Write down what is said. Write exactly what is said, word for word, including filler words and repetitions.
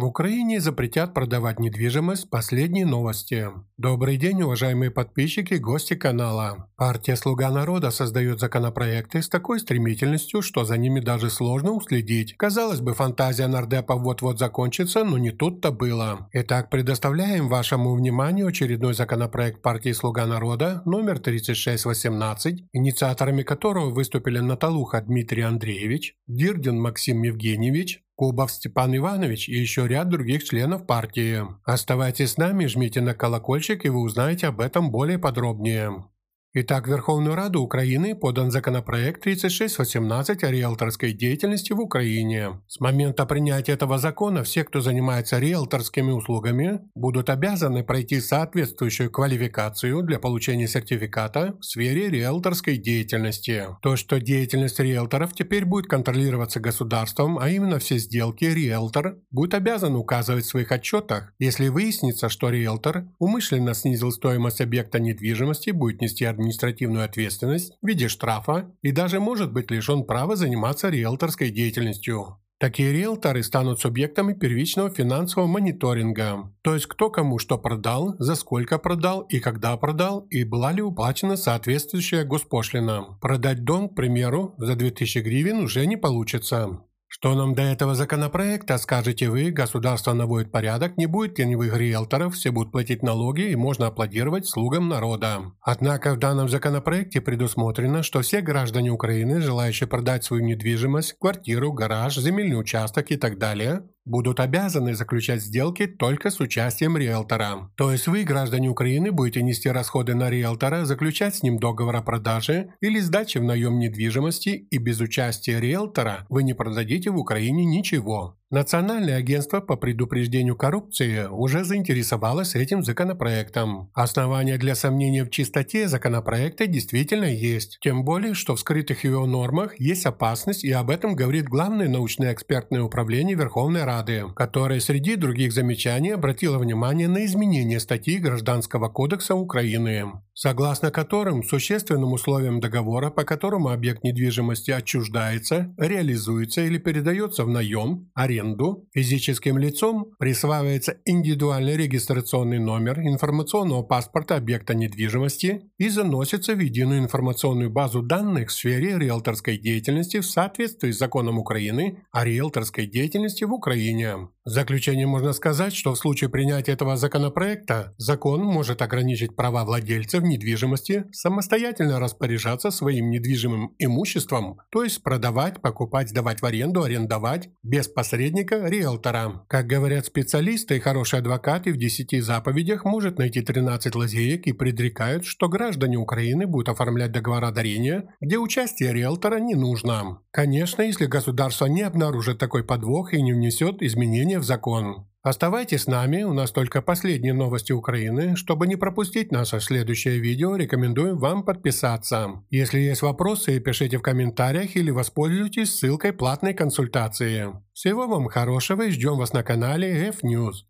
В Украине запретят продавать недвижимость. Последние новости. Добрый день, уважаемые подписчики и гости канала. Партия «Слуга народа» создает законопроекты с такой стремительностью, что за ними даже сложно уследить. Казалось бы, фантазия нардепа вот-вот закончится, но не тут-то было. Итак, предоставляем вашему вниманию очередной законопроект партии «Слуга народа» номер тридцать шесть восемнадцать, инициаторами которого выступили Наталуха Дмитрий Андреевич, Дирдин Максим Евгеньевич, Кубов Степан Иванович и еще ряд других членов партии. Оставайтесь с нами, жмите на колокольчик, и вы узнаете об этом более подробнее. Итак, в Верховную Раду Украины подан законопроект тридцать шесть восемнадцать о риэлторской деятельности в Украине. С момента принятия этого закона все, кто занимается риэлторскими услугами, будут обязаны пройти соответствующую квалификацию для получения сертификата в сфере риэлторской деятельности. То, что деятельность риэлторов теперь будет контролироваться государством, а именно все сделки, риэлтор будет обязан указывать в своих отчетах. Если выяснится, что риэлтор умышленно снизил стоимость объекта недвижимости, будет нести ответственность. Административную ответственность в виде штрафа и даже может быть лишен права заниматься риэлторской деятельностью. Такие риэлторы станут субъектами первичного финансового мониторинга, то есть кто кому что продал, за сколько продал и когда продал, и была ли уплачена соответствующая госпошлина. Продать дом, к примеру, за две тысячи гривен уже не получится. Что нам до этого законопроекта, скажете вы, государство наводит порядок, не будет теневых риэлторов, все будут платить налоги и можно аплодировать слугам народа. Однако в данном законопроекте предусмотрено, что все граждане Украины, желающие продать свою недвижимость, квартиру, гараж, земельный участок и так далее, будут обязаны заключать сделки только с участием риэлтора. То есть вы, граждане Украины, будете нести расходы на риэлтора, заключать с ним договор о продаже или сдаче в наем недвижимости, и без участия риэлтора вы не продадите в Украине ничего. Национальное агентство по предупреждению коррупции уже заинтересовалось этим законопроектом. Основания для сомнения в чистоте законопроекта действительно есть. Тем более, что в скрытых его нормах есть опасность, и об этом говорит Главное научно-экспертное управление Верховной Рады, которое среди других замечаний обратило внимание на изменение статьи Гражданского кодекса Украины, согласно которым существенным условием договора, по которому объект недвижимости отчуждается, реализуется или передается в наем, аренду, физическим лицом присваивается индивидуальный регистрационный номер информационного паспорта объекта недвижимости и заносится в единую информационную базу данных в сфере риэлторской деятельности в соответствии с законом Украины о риэлторской деятельности в Украине. В заключение можно сказать, что в случае принятия этого законопроекта закон может ограничить права владельцев недвижимости самостоятельно распоряжаться своим недвижимым имуществом, то есть продавать, покупать, сдавать в аренду, арендовать без посредника риэлтора. Как говорят специалисты и хорошие адвокаты, в десяти заповедях может найти тринадцать лазеек и предрекают, что граждане Украины будут оформлять договора дарения, где участие риэлтора не нужно. Конечно, если государство не обнаружит такой подвох и не внесет изменений в закон. Оставайтесь с нами, у нас только последние новости Украины. Чтобы не пропустить наше следующее видео, рекомендуем вам подписаться. Если есть вопросы, пишите в комментариях или воспользуйтесь ссылкой платной консультации. Всего вам хорошего и ждем вас на канале эф ньюс.